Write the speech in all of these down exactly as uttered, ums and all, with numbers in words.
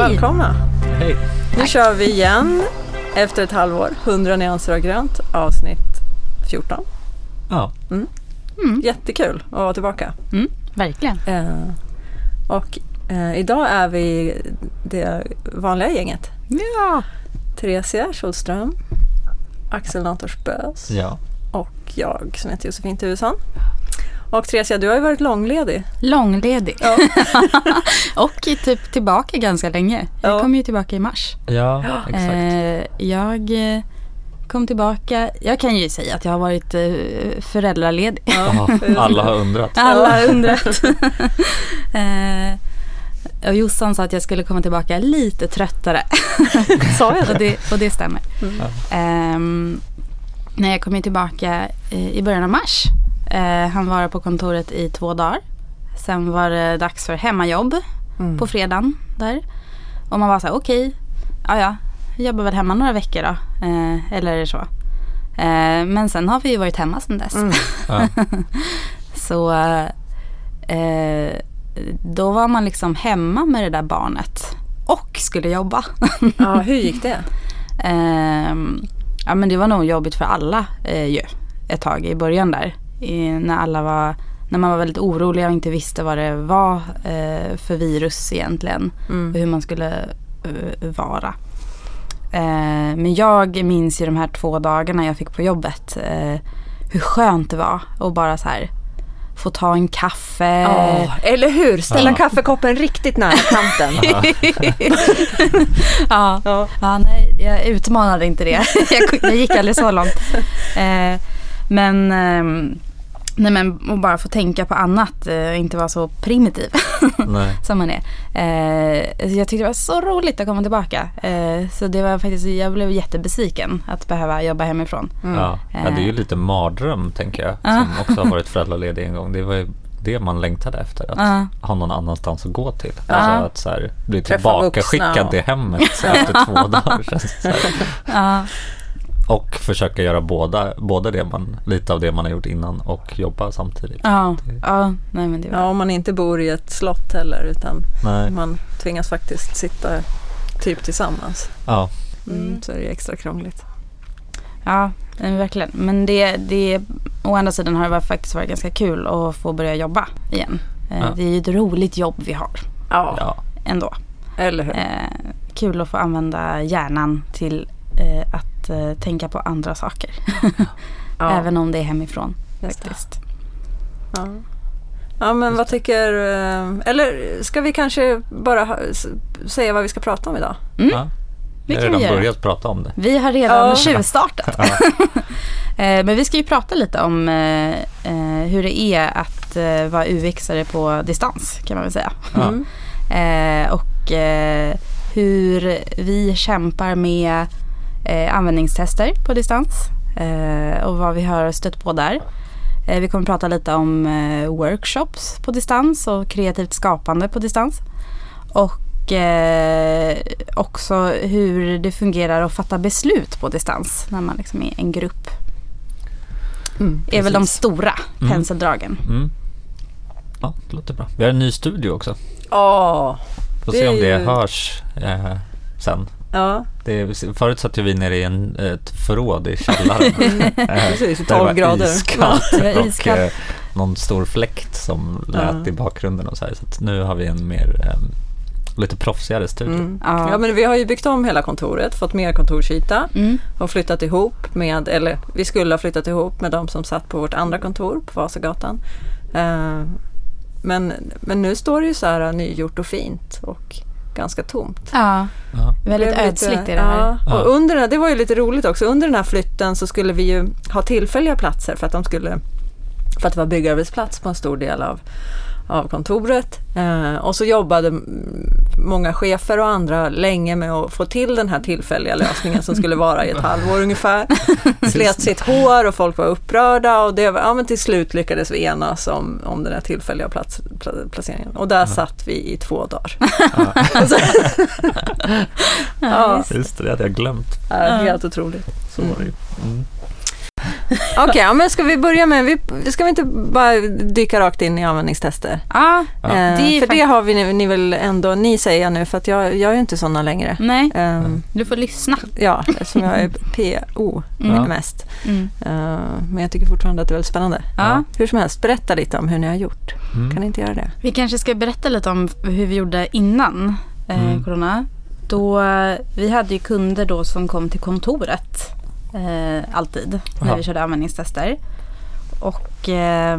Välkomna. Hej. Nu kör vi igen efter ett halvår. Hundra nyanser av grönt, avsnitt fjorton. Ja. Mm. Mm. Jättekul att vara tillbaka. Mm. Verkligen. Eh, och eh, idag är vi det vanliga gänget. Ja. Theresia Scholström, Axel Nantors Bös. Ja. Och jag som heter Josefine Thuesson. Och Theresia, du har ju varit långledig. Långledig. Ja. Och typ tillbaka ganska länge. Jag ja. kom ju tillbaka i mars. Ja, ja. Exakt. Eh, jag kom tillbaka. Jag kan ju säga att jag har varit eh, föräldraledig. Ja. Alla har undrat. Alla har undrat. eh, och Jossan sa att jag skulle komma tillbaka lite tröttare. Sa jag det? Och det, och det stämmer. Mm. Eh, när jag kom tillbaka eh, i början av mars. Eh, han var på kontoret i två dagar. Sen var det dags för hemmajobb mm. på fredagen där. Och man var så här, okej, okay, ja, jag jobbar väl hemma några veckor då. Eh, eller så. Eh, men sen har vi ju varit hemma sedan dess. Mm. Ja. Så eh, då var man liksom hemma med det där barnet. Och skulle jobba. Ja, hur gick det? Eh, ja, men det var nog jobbigt för alla eh, ju, ett tag i början där. I, när alla var, när man var väldigt orolig och inte visste vad det var eh, för virus egentligen mm. och hur man skulle uh, vara eh, men jag minns ju de här två dagarna jag fick på jobbet eh, hur skönt det var och bara så här få ta en kaffe oh, eller hur, ställa ja. kaffekoppen riktigt nära kanten. ja, ja. ja nej, jag utmanade inte det. jag, jag gick aldrig så långt eh, Men, nej men och bara få tänka på annat och inte vara så primitiv som man är. Jag tyckte det var så roligt att komma tillbaka. Så det var faktiskt, jag blev jättebesviken att behöva jobba hemifrån. Mm. Ja. Ja, det är ju lite mardröm tänker jag, som ja. också har varit föräldraledig en gång. Det var ju det man längtade efter, att ja. ha någon annanstans att gå till. Ja. Alltså att så här, bli tillbaka skickad till hemmet så efter två dagar känns det så här. Ja. Och försöka göra båda, både det man, lite av det man har gjort innan och jobba samtidigt. Ja, ja, nej men det var... ja, om man inte bor i ett slott heller utan nej. man tvingas faktiskt sitta typ tillsammans. Ja. Mm, så är det extra krångligt. Ja, verkligen. Men det, det, å andra sidan har det faktiskt varit ganska kul att få börja jobba igen. Ja. Det är ju ett roligt jobb vi har. Ja. ja. Ändå. Eller hur? Eh, kul att få använda hjärnan till eh, att tänka på andra saker. ja. Även om det är hemifrån faktiskt. Ja. Ja, men vad tycker, eller ska vi kanske bara ha, säga vad vi ska prata om idag? Mm. Ja. Vi har redan börjat prata om det. Vi har redan ja. tjuvstartat. ja. Men vi ska ju prata lite om hur det är att vara U X-are på distans kan man väl säga. Ja. Och hur vi kämpar med Eh, användningstester på distans eh, och vad vi har stött på där. Eh, vi kommer prata lite om eh, workshops på distans och kreativt skapande på distans. Och eh, också hur det fungerar att fatta beslut på distans när man liksom är en grupp. Mm, är väl de stora mm. penseldragen. Mm. Ja, det låter bra. Vi har en ny studio också. Åh, får se om det ju... hörs eh, sen. Ja. Det, förut satt vi nere i en, ett förråd i källaren. Precis, tolv grader. Iskallt, ja, det var iskallt. Och eh, någon stor fläkt som lät ja. i bakgrunden. Och så här, så att nu har vi en mer eh, lite proffsigare studio. Mm. Ja. Ja, men vi har ju byggt om hela kontoret, fått mer kontorsyta mm. och flyttat ihop med, eller vi skulle ha flyttat ihop med de som satt på vårt andra kontor på Vasagatan. Eh, men, men nu står det ju så här nygjort och fint och ganska tomt. Ja, ja. Väldigt ödsligt i det här. Ja. Och under den här, det var ju lite roligt också, under den här flytten så skulle vi ju ha tillfälliga platser för att de skulle, för att det var byggarbetsplats på en stor del av, av kontoret. Eh, och så jobbade många chefer och andra länge med att få till den här tillfälliga lösningen som skulle vara i ett halvår ungefär. Slet sitt hår och folk var upprörda och det var, ja, men till slut lyckades vi enas om, om den här tillfälliga plats, placeringen. Och där ja. satt vi i två dagar. Ja, ja, just det, det hade jag glömt. Ja, helt otroligt. Så var det ju. Mm. Okej, okay, ja, men ska vi börja med, vi, ska vi inte bara dyka rakt in i användningstester? Ja. ja. Eh, det för fakt- det har vi ni, ni väl ändå, ni säger nu, för att jag, jag är ju inte sådana längre. Nej, eh, du får lyssna. Ja, eftersom jag är P O mm. mest. Mm. Eh, men jag tycker fortfarande att det är väldigt spännande. Ja. Hur som helst, berätta lite om hur ni har gjort. Mm. Kan ni inte göra det? Vi kanske ska berätta lite om hur vi gjorde innan eh, mm. corona. Då, vi hade ju kunder då som kom till kontoret eh, alltid när Aha. vi körde användningstester. Och eh,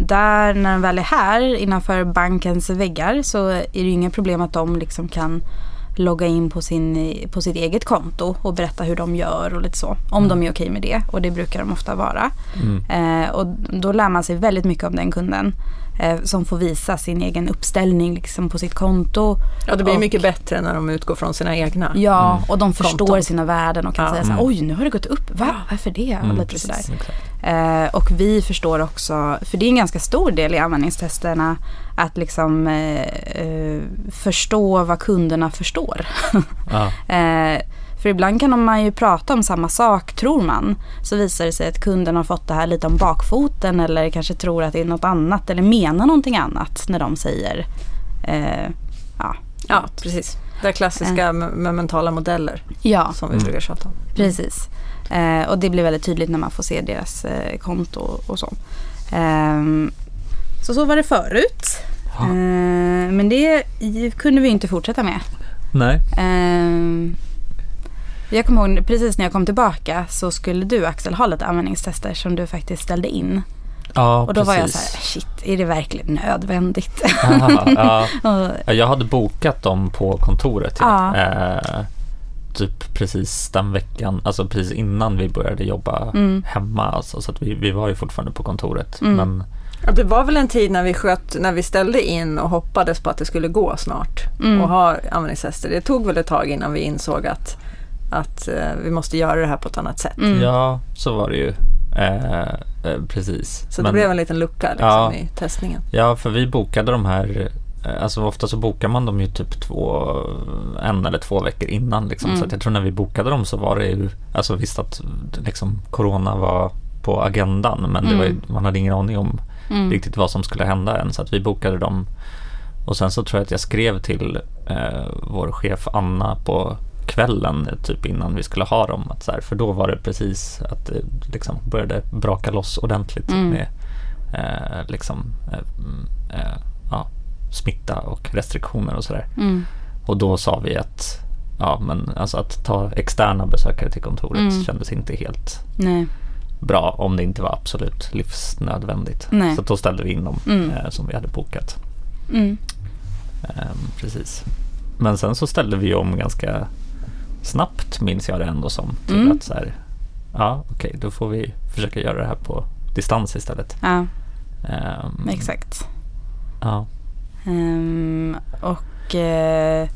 där när de väl är här innanför bankens väggar så är det ju inga problem att de liksom kan logga in på, sin, på sitt eget konto och berätta hur de gör och lite så. Om mm. de är okej med det, och det brukar de ofta vara. Mm. Eh, och då lär man sig väldigt mycket om den kunden. Som får visa sin egen uppställning liksom på sitt konto. Ja, det blir och, mycket bättre när de utgår från sina egna. Ja, mm. och de förstår konton. Sina värden och kan ja. säga så här, oj, nu har det gått upp. Va? Varför det? Mm, lite precis, sådär. Eh, och vi förstår också, för det är en ganska stor del i användningstesterna att liksom eh, eh, förstå vad kunderna förstår. ja. eh, För ibland kan man ju prata om samma sak, tror man. Så visar det sig att kunden har fått det här lite om bakfoten, eller kanske tror att det är något annat eller menar någonting annat när de säger eh, ja. Ja, precis. Det klassiska eh. med mentala modeller ja. som vi brukar prata om. Precis. Eh, och det blir väldigt tydligt när man får se deras eh, konto och så. Eh, så så var det förut. Eh, men det kunde vi inte fortsätta med. Nej. Eh, Jag kommer ihåg, precis när jag kom tillbaka så skulle du, Axel, ha lite användningstester som du faktiskt ställde in. Ja, och då precis. Var jag så här, shit, är det verkligen nödvändigt? Aha, ja. Jag hade bokat dem på kontoret. Ja. Eh, typ precis den veckan, alltså precis innan vi började jobba mm. hemma. Alltså, så att vi, vi var ju fortfarande på kontoret. Mm. Men... Det var väl en tid när vi sköt, när vi ställde in och hoppades på att det skulle gå snart mm. och ha användningstester. Det tog väl ett tag innan vi insåg att att eh, vi måste göra det här på ett annat sätt. Mm. Ja, så var det ju. Eh, eh, precis. Så det Men, blev en liten lucka liksom, ja, i testningen. Ja, för vi bokade de här, eh, alltså ofta så bokar man dem ju typ två, en eller två veckor innan. Liksom. Mm. Så att jag tror när vi bokade dem så var det ju, alltså visst att liksom, corona var på agendan, men mm. det var ju, man hade ingen aning om mm. riktigt vad som skulle hända än. Så att vi bokade dem, och sen så tror jag att jag skrev till eh, vår chef Anna på kvällen typ innan vi skulle ha dem, att så här, för då var det precis att det liksom började braka loss ordentligt mm. med eh, liksom eh, eh, ja, smitta och restriktioner och sådär. Mm. Och då sa vi att ja, men alltså att ta externa besökare till kontoret mm. kändes inte helt Nej. bra om det inte var absolut livsnödvändigt. Nej. Så då ställde vi in dem mm. eh, som vi hade bokat. Mm. Eh, precis. Men sen så ställde vi om ganska snabbt, minns jag det ändå som, till mm. att så här, ja okej, okay, då får vi försöka göra det här på distans istället. Ja, um, exakt. Ja. Um, och, uh,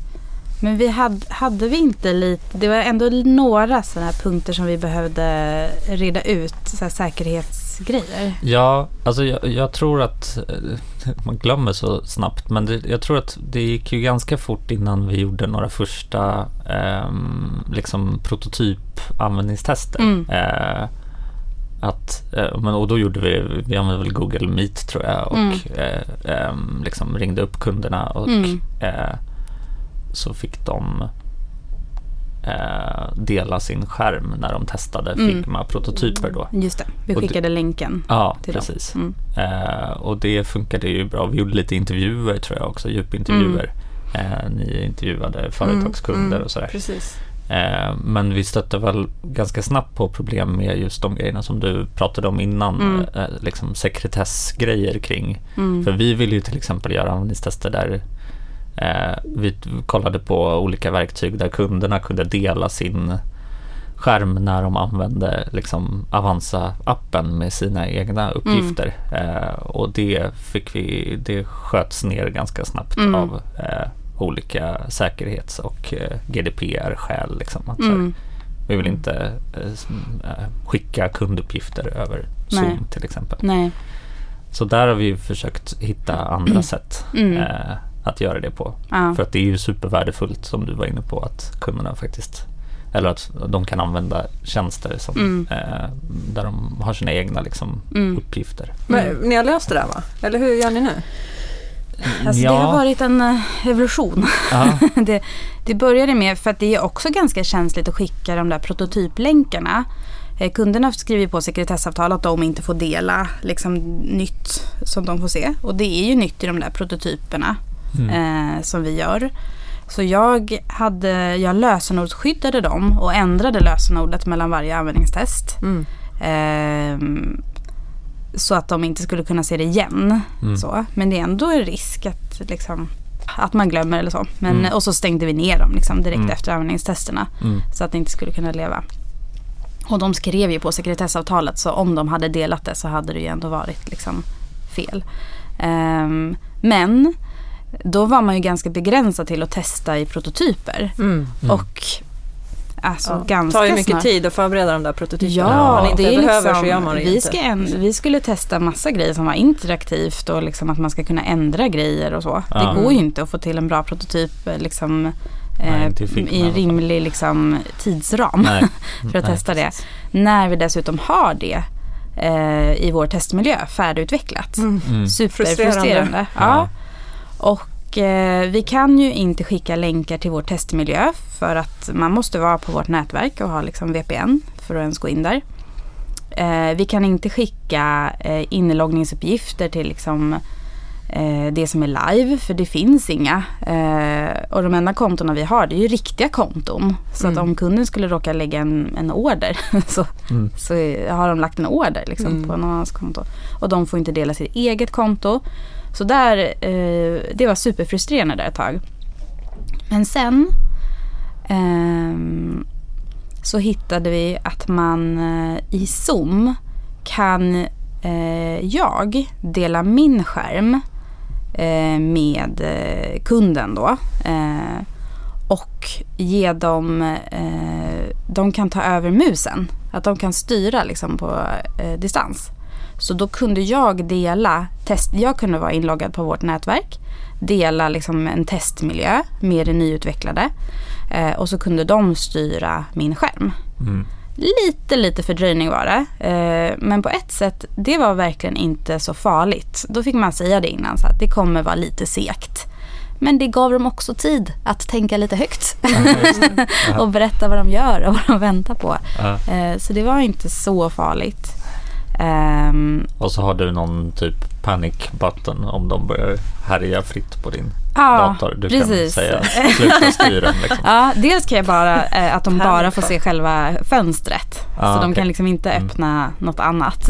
men vi hade, hade vi inte lite, det var ändå några sådana här punkter som vi behövde reda ut, så här säkerhetsgrejer. Ja, alltså jag, jag tror att, man glömmer så snabbt, men det, jag tror att det gick ju ganska fort innan vi gjorde några första eh, liksom prototypanvändningstester. Mm. Eh, att, eh, men, och då gjorde vi, vi använde väl Google Meet tror jag, och mm. eh, eh, liksom ringde upp kunderna och mm. eh, så fick de eh, dela sin skärm när de testade mm. Figma-prototyper då. Just det, vi skickade d- länken ja, till precis. dem. Mm. Eh, och det funkade ju bra. Vi gjorde lite intervjuer tror jag också, djupintervjuer. Mm. Eh, ni intervjuade företagskunder mm. Mm. och sådär. Precis. Eh, men vi stötte väl ganska snabbt på problem med just de grejerna som du pratade om innan, mm. eh, liksom sekretessgrejer kring. Mm. För vi ville ju till exempel göra användningstester där Eh, vi kollade på olika verktyg där kunderna kunde dela sin skärm när de använde liksom Avanza-appen med sina egna uppgifter. Mm. Eh, och det fick vi, det sköts ner ganska snabbt mm. av eh, olika säkerhets- och eh, G D P R-skäl. Liksom, att, mm. så, vi vill inte eh, skicka kunduppgifter över Zoom Nej. till exempel. Nej. Så där har vi försökt hitta andra sätt. Mm. Eh, att göra det på. Ja. För att det är ju supervärdefullt, som du var inne på, att kunderna faktiskt eller att de kan använda tjänster som, mm. eh, där de har sina egna liksom, mm. uppgifter. Men ni har löst det där, va? Eller hur gör ni nu? Alltså, ja. Det har varit en evolution. Ja. det, det började med, för att det är också ganska känsligt att skicka de där prototyplänkarna. Kunderna skriver på sekretessavtal att de inte får dela liksom, nytt som de får se. Och det är ju nytt i de där prototyperna mm. eh, som vi gör. Så jag, hade, jag lösenordsskyddade dem och ändrade lösenordet mellan varje användningstest. Mm. Eh, så att de inte skulle kunna se det igen. Mm. Så. Men det är ändå en risk att, liksom, att man glömmer eller så. Men, mm. Och så stängde vi ner dem liksom, direkt mm. efter användningstesterna. Mm. Så att det inte skulle kunna leva. Och de skrev ju på sekretessavtalet, så om de hade delat det så hade det ju ändå varit liksom fel. Um, men då var man ju ganska begränsad till att testa i prototyper. Mm. Mm. Och alltså ja, ganska tar ju mycket snart. tid att förbereda de där prototyperna. Ja, man inte det är behöver, liksom, så gör man det vi inte. Ska en, vi skulle testa massa grejer som var interaktivt och liksom att man ska kunna ändra grejer och så. Ja. Det går ju inte att få till en bra prototyp liksom... Nej, i en rimlig liksom, tidsram nej, för att nej, testa det. Precis. När vi dessutom har det eh, i vår testmiljö färdigutvecklat. Mm. Superfrustrerande. Ja. Ja. Och eh, vi kan ju inte skicka länkar till vår testmiljö för att man måste vara på vårt nätverk och ha liksom, V P N för att ens gå in där. Eh, vi kan inte skicka eh, inloggningsuppgifter till liksom det som är live, för det finns inga och de enda kontona vi har, det är ju riktiga konton, så mm. att om kunden skulle råka lägga en, en order så, mm. så har de lagt en order liksom, mm. på någon annans konto och de får inte dela sitt eget konto, så där, eh, det var superfrustrerande där ett tag, men sen eh, så hittade vi att man i Zoom kan eh, jag dela min skärm med kunden då och ge dem, de kan ta över musen, att de kan styra liksom på distans, så då kunde jag dela test, jag kunde vara inloggad på vårt nätverk, dela liksom en testmiljö med det nyutvecklade och så kunde de styra min skärm. Mm. Lite, lite fördröjning var det. Eh, men på ett sätt, det var verkligen inte så farligt. Då fick man säga det innan, så att det kommer vara lite segt. Men det gav dem också tid att tänka lite högt. Ja, och berätta vad de gör och vad de väntar på. Ja. Eh, så det var inte så farligt. Um, och så har du någon typ panic-button om de börjar härja fritt på din ja, dator. Du precis. kan säga sluta styra. Liksom. Ja, dels kan jag bara eh, att de bara får se själva fönstret. Ah, så de okay. kan liksom inte öppna mm. något annat.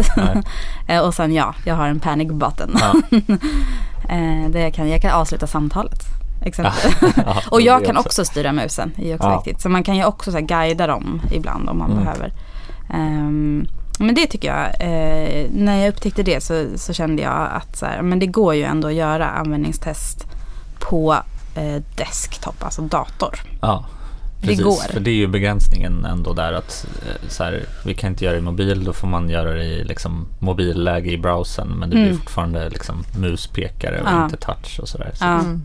Och sen ja, jag har en panic-button. Ah. eh, det kan, jag kan avsluta samtalet. Ah, och jag kan också styra musen. Det är också ah. viktigt. Så man kan ju också så här, guida dem ibland om man mm. behöver. Um, Men det tycker jag, eh, när jag upptäckte det så, så kände jag att så här, men det går ju ändå att göra användningstest på eh, desktop, alltså dator. Ja, precis. Det går. För det är ju begränsningen ändå där att så här, vi kan inte göra det i mobil, då får man göra det i liksom, mobilläge i browsern, men det blir mm. fortfarande liksom, muspekare och ja. inte touch och sådär. Så ja, så.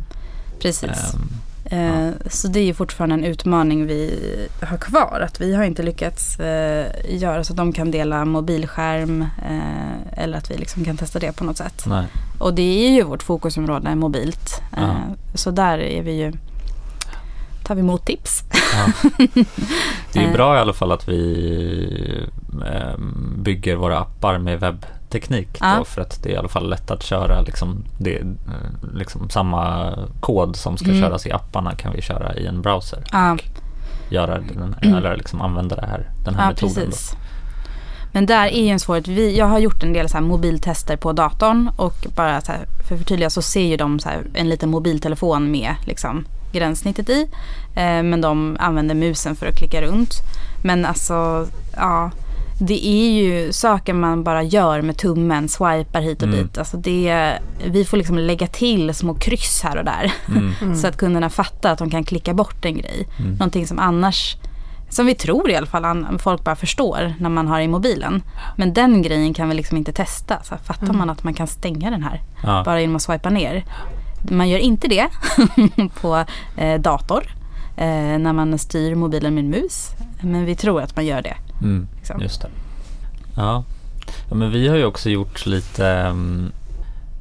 precis. Um, Eh, ja. Så det är ju fortfarande en utmaning vi har kvar, att vi har inte lyckats eh, göra så att de kan dela mobilskärm eh, eller att vi liksom kan testa det på något sätt. Nej. Och det är ju vårt fokusområde mobilt, ja. eh, så där är vi ju, tar vi emot tips. Ja. Det är bra i alla fall att vi eh, bygger våra appar med webbteknik ja. då, för att det är i alla fall lätt att köra liksom, det, liksom samma kod som ska mm. köras i apparna kan vi köra i en browser ja. och göra den, eller liksom använda det här, den här ja, metoden. Precis. Men där är ju en svårighet. Vi, jag har gjort en del så här mobiltester på datorn och bara så här, för att förtydliga så ser ju de så här en liten mobiltelefon med liksom gränssnittet i, eh, men de använder musen för att klicka runt. Men alltså, ja, det är ju saker man bara gör med tummen, swipar hit och mm. dit. Alltså det, vi får liksom lägga till små kryss här och där mm. så att kunderna fattar att de kan klicka bort en grej. Mm. Någonting som annars, som vi tror i alla fall, folk bara förstår när man har i mobilen. Men den grejen kan vi liksom inte testa. Så fattar mm. man att man kan stänga den här ja. bara genom att swipa ner. Man gör inte det på eh, dator eh, när man styr mobilen med en mus. Men vi tror att man gör det. Mm, just det. Ja. Ja, men vi har ju också gjort lite... Um,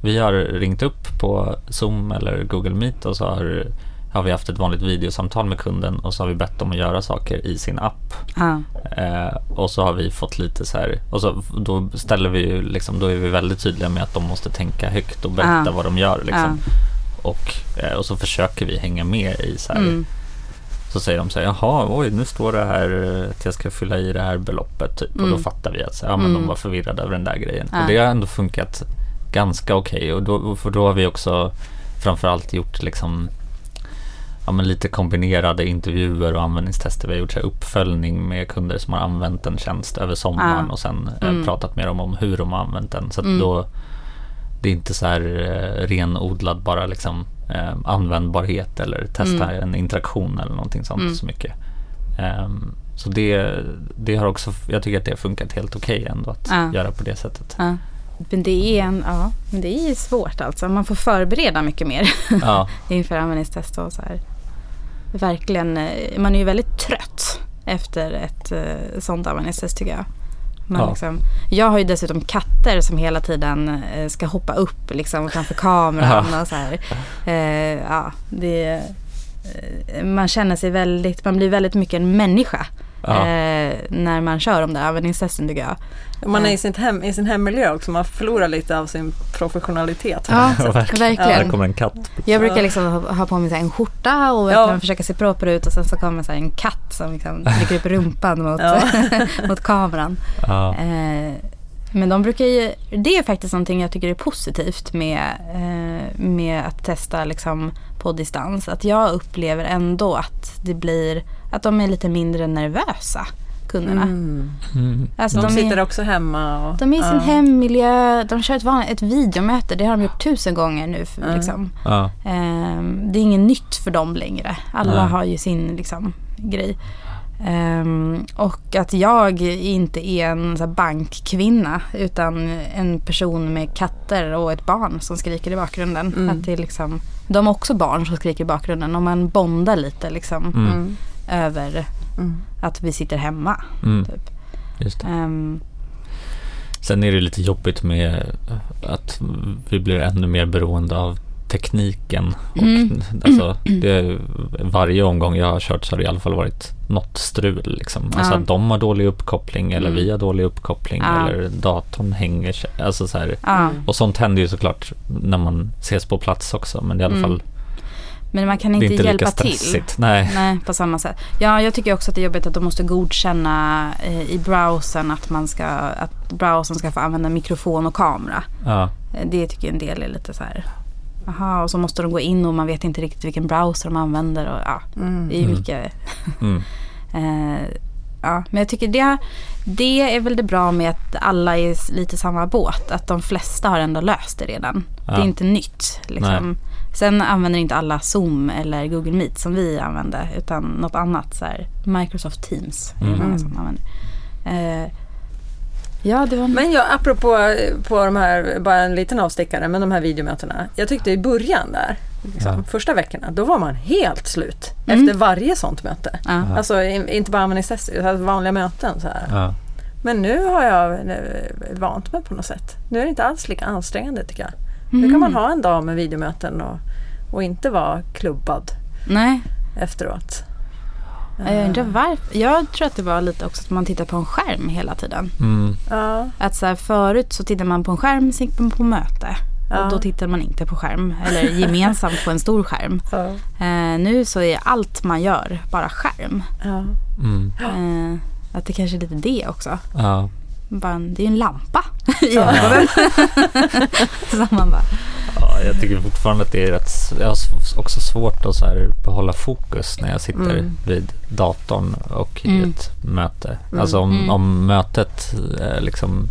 vi har ringt upp på Zoom eller Google Meet och så har, har vi haft ett vanligt videosamtal med kunden och så har vi bett dem att göra saker i sin app. Ah. Eh, och så har vi fått lite så här... Och så, då, ställer vi ju, liksom, då är vi väldigt tydliga med att de måste tänka högt och berätta ah. vad de gör. Liksom. Ah. Och, eh, och så försöker vi hänga med i så här... Mm. Så säger de så här, jaha, oj, nu står det här att jag ska fylla i det här beloppet typ. Mm. Och då fattar vi att så, ja, men mm. de var förvirrade över den där grejen. Äh. Och det har ändå funkat ganska okej. Och då, för då har vi också framförallt gjort liksom, ja, men lite kombinerade intervjuer och användningstester. Vi har gjort så här, uppföljning med kunder som har använt en tjänst över sommaren. Äh. Och sen mm. eh, pratat med dem om hur de har använt den. Så att mm. då, det är inte så här eh, renodlad bara liksom... Eh, användbarhet eller testa mm. en interaktion eller någonting sånt mm. så mycket. Eh, så det, det har också, jag tycker att det har funkat helt okej ändå att ja. göra på det sättet. Ja. Men det är en, ja, men det är svårt alltså. Man får förbereda mycket mer ja. inför användningstest och så här. Verkligen, man är ju väldigt trött efter ett eh, sånt användningstest tycker jag. Man ja. liksom, jag har ju dessutom katter som hela tiden ska hoppa upp liksom framför kameran ja. och så här. Eh, ja, det, man känner sig väldigt, man blir väldigt mycket en människa ja. eh, när man kör de där användningstesten tycker jag. Man är i sin, hem, i sin hemmiljö också, man förlorar lite av sin professionalitet. Ja, så, verkligen. Ja. Här kommer en katt. Jag brukar liksom ha, ha på mig så här, en skjorta och ja. försöka se proper ut och sen så kommer så här, en katt som liksom trycker upp rumpan mot, ja. mot kameran. Ja. Eh, men de brukar ju, det är faktiskt någonting jag tycker är positivt med, eh, med att testa liksom, på distans. Att jag upplever ändå att, det blir, att de är lite mindre nervösa. kunderna. Mm. Mm. Alltså de, de sitter är, också hemma. Och, de är i sin uh. hemmiljö. De kör ett, van, ett videomöte. Det har de gjort tusen gånger nu. För, uh. Liksom. Uh. Um, det är inget nytt för dem längre. Alla uh. har ju sin liksom, grej. Um, och att jag inte är en så här, bankkvinna utan en person med katter och ett barn som skriker i bakgrunden. Mm. Att det är, liksom, de är också barn som skriker i bakgrunden och man bondar lite liksom, mm. över Mm. att vi sitter hemma mm. typ. Just det. Um. Sen är det lite jobbigt med att vi blir ännu mer beroende av tekniken och mm. alltså, det, varje omgång jag har kört så har det i alla fall varit något strul liksom. Alltså ja. att de har dålig uppkoppling eller mm. vi har dålig uppkoppling ja. eller datorn hänger sig, alltså så här. Ja. Och sånt händer ju såklart när man ses på plats också, men i alla mm. fall men man kan inte, inte hjälpa till. Nej. Nej, på samma sätt. Ja, jag tycker också att det är jobbigt att de måste godkänna eh, i browsern att man ska att browsern ska få använda mikrofon och kamera. Ja. Det tycker jag en del är lite så här. Aha, och så måste de gå in och man vet inte riktigt vilken browser de använder och ja, mm. det är mycket. Mm. eh, ja, men jag tycker det det är väl det bra med att alla är lite samma båt, att de flesta har ändå löst det redan. Ja. Det är inte nytt liksom. Nej. Sen använder inte alla Zoom eller Google Meet som vi använder utan något annat så här Microsoft Teams mm. är många som använder. Eh, ja, det var en... Men jag apropå på de här bara en liten avstickare men de här videomötena. Jag tyckte i början där liksom, ja. första veckorna då var man helt slut mm. efter varje sånt möte. Ja. Alltså inte bara användningstester utan vanliga möten så här. Ja. Men nu har jag vant mig på något sätt. Nu är det inte alls lika ansträngande tycker jag. Mm. Nu kan man ha en dag med videomöten och, och inte vara klubbad Nej. efteråt. Jag, varför, jag tror att det var lite också att man tittar på en skärm hela tiden. Mm. Ja. Att så här, förut så tittar man på en skärm, sen på, på möte. Ja. Och då tittar man inte på skärm, eller gemensamt på en stor skärm. Ja. Eh, nu så är allt man gör bara skärm. Ja. Mm. Eh, att det kanske är lite det också. Ja. Bara, det är ju en lampa i ja. Så man bara. Ja, jag tycker fortfarande att det är rätt, jag har också svårt att så här behålla fokus när jag sitter mm. vid datorn och mm. i ett möte. Mm. Alltså om, mm. om mötet eh, liksom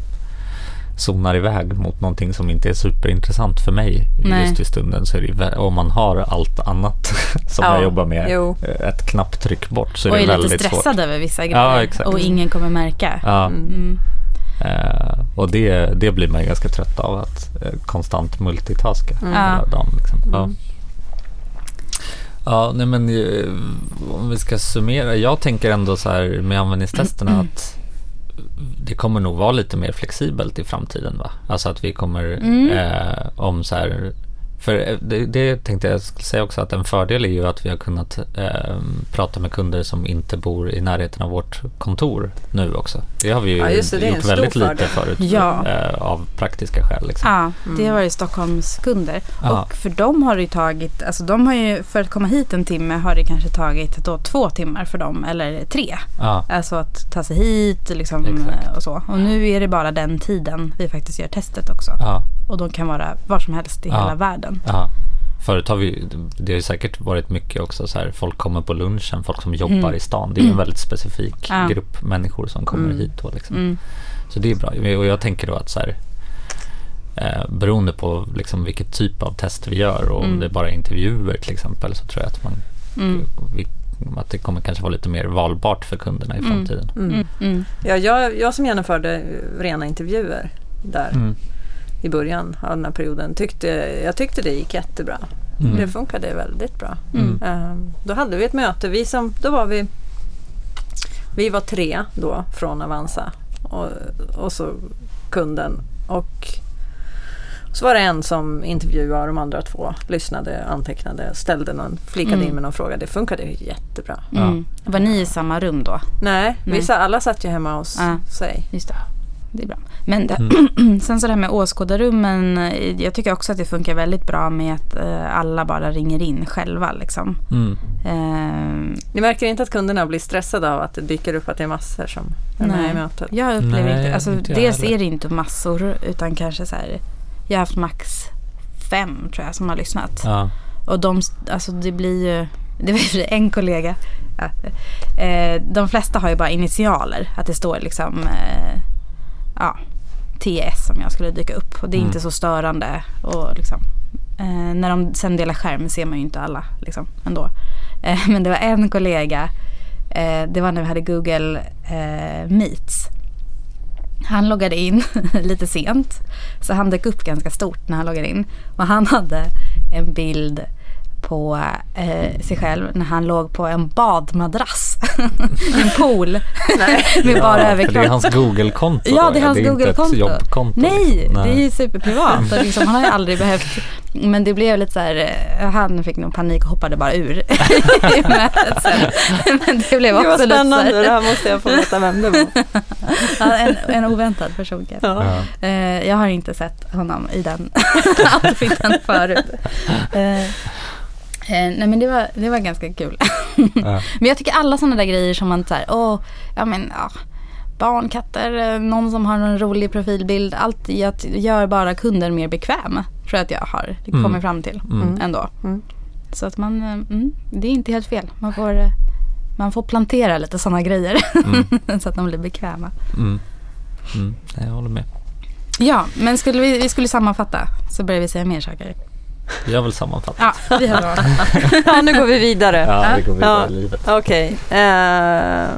zonar iväg mot någonting som inte är superintressant för mig Nej. just i stunden så är det, om man har allt annat som ja, jag jobbar med jo. ett knapptryck bort så är det väldigt svårt. Och är lite stressad svårt. Över vissa grejer ja, och ingen kommer märka. Ja. Mm. Uh, och det, det blir man ganska trött av att uh, konstant multitaska mm. dagen, liksom. mm. ja. Ja, nej men om vi ska summera, jag tänker ändå så här med användningstesterna att det kommer nog vara lite mer flexibelt i framtiden, va? Alltså att vi kommer mm. eh, om så här, för det, det tänkte jag säga också, att en fördel är ju att vi har kunnat eh, prata med kunder som inte bor i närheten av vårt kontor nu också. Det har vi ju ja, just det, det gjort väldigt fördel. lite förut ja. eh, av praktiska skäl. Liksom. Ja, det har varit Stockholmskunder ja. och för dem har det tagit, alltså de har ju, för att komma hit en timme har det kanske tagit då två timmar för dem, eller tre. Ja. Alltså att ta sig hit liksom, och så. Och nu är det bara den tiden vi faktiskt gör testet också. Ja. Och de kan vara var som helst i ja. hela världen. Ja. Förut har vi, det har ju säkert varit mycket också så här, folk kommer på lunchen, folk som jobbar mm. i stan, det är ju en väldigt specifik ja. grupp människor som kommer mm. hit då liksom. mm. Så det är bra, och jag tänker då att så här, eh, beroende på liksom vilket typ av test vi gör, och mm. om det är bara intervjuer till exempel, så tror jag att man mm. vi, att det kommer kanske vara lite mer valbart för kunderna i framtiden. mm. Mm. Mm. Ja, jag, jag som genomförde rena intervjuer där mm. i början av den här perioden, tyckte, jag tyckte det gick jättebra. Mm. Det funkade väldigt bra. Mm. Um, då hade vi ett möte. Vi som, då var vi vi var tre då från Avanza, och, och så kunden, och så var det en som intervjuade, de andra två lyssnade, antecknade, ställde någon, flikade mm. in med någon fråga. Det funkade jättebra. Mm. Ja. Var ni i samma rum då? Nej, Nej. Vi, alla satt ju hemma hos ja. sig. Just det. Det är bra. Men det, mm. sen så det här med åskådarrummen, jag tycker också att det funkar väldigt bra med att eh, alla bara ringer in själva liksom. Mm. Eh, Ni märker inte att kunderna blir stressade av att det dyker upp att det är massor som är med i mötet? Jag upplever nej, inte, alltså, inte dels är det inte massor, utan kanske så här, jag har haft max fem tror jag som har lyssnat. Ja. Och de, alltså det blir ju, det var en kollega, eh, de flesta har ju bara initialer, att det står liksom eh, ja, T S som jag skulle dyka upp, och det är mm. inte så störande, och liksom, eh, när de sen delar skärm ser man ju inte alla liksom, ändå. Eh, men det var en kollega, eh, det var när vi hade Google eh, Meets, han loggade in lite sent, så han dök upp ganska stort när han loggade in, och han hade en bild på eh, sig själv när han låg på en badmadrass i en pool med ja, bara överkropp. Det är hans Google-konto. Ja, det är hans det är Google-konto. Inte ett jobbkonto. Nej, liksom. Nej, det är superprivat. Och liksom, han har ju aldrig behövt. Men det blev lite så här, han fick någon panik och hoppade bara ur i mötet sen. Men det blev också lite så här. Det här måste jag få veta vem det var. Ja, en, en oväntad person. Ja. Ja. Eh, jag har inte sett honom i den outfiten förut. Eh, Nej, men det var, det var ganska kul. Ja. Men jag tycker alla sådana där grejer som man så här, åh, ja men ja, barn, katter, någon som har någon rolig profilbild, allt gör bara kunden mer bekväm, tror jag att jag har det kommer mm. fram till mm. ändå. Mm. Så att man, mm, det är inte helt fel. Man får, man får plantera lite sådana grejer mm. så att de blir bekväma. Mm. Mm. Jag håller med. Ja, men skulle vi, vi skulle sammanfatta, så börjar vi säga mer saker. Jag vill sammanfatta. Ja, vi har ja, nu går vi vidare. Ja, vi går vidare i livet. Okej. Okay. Uh,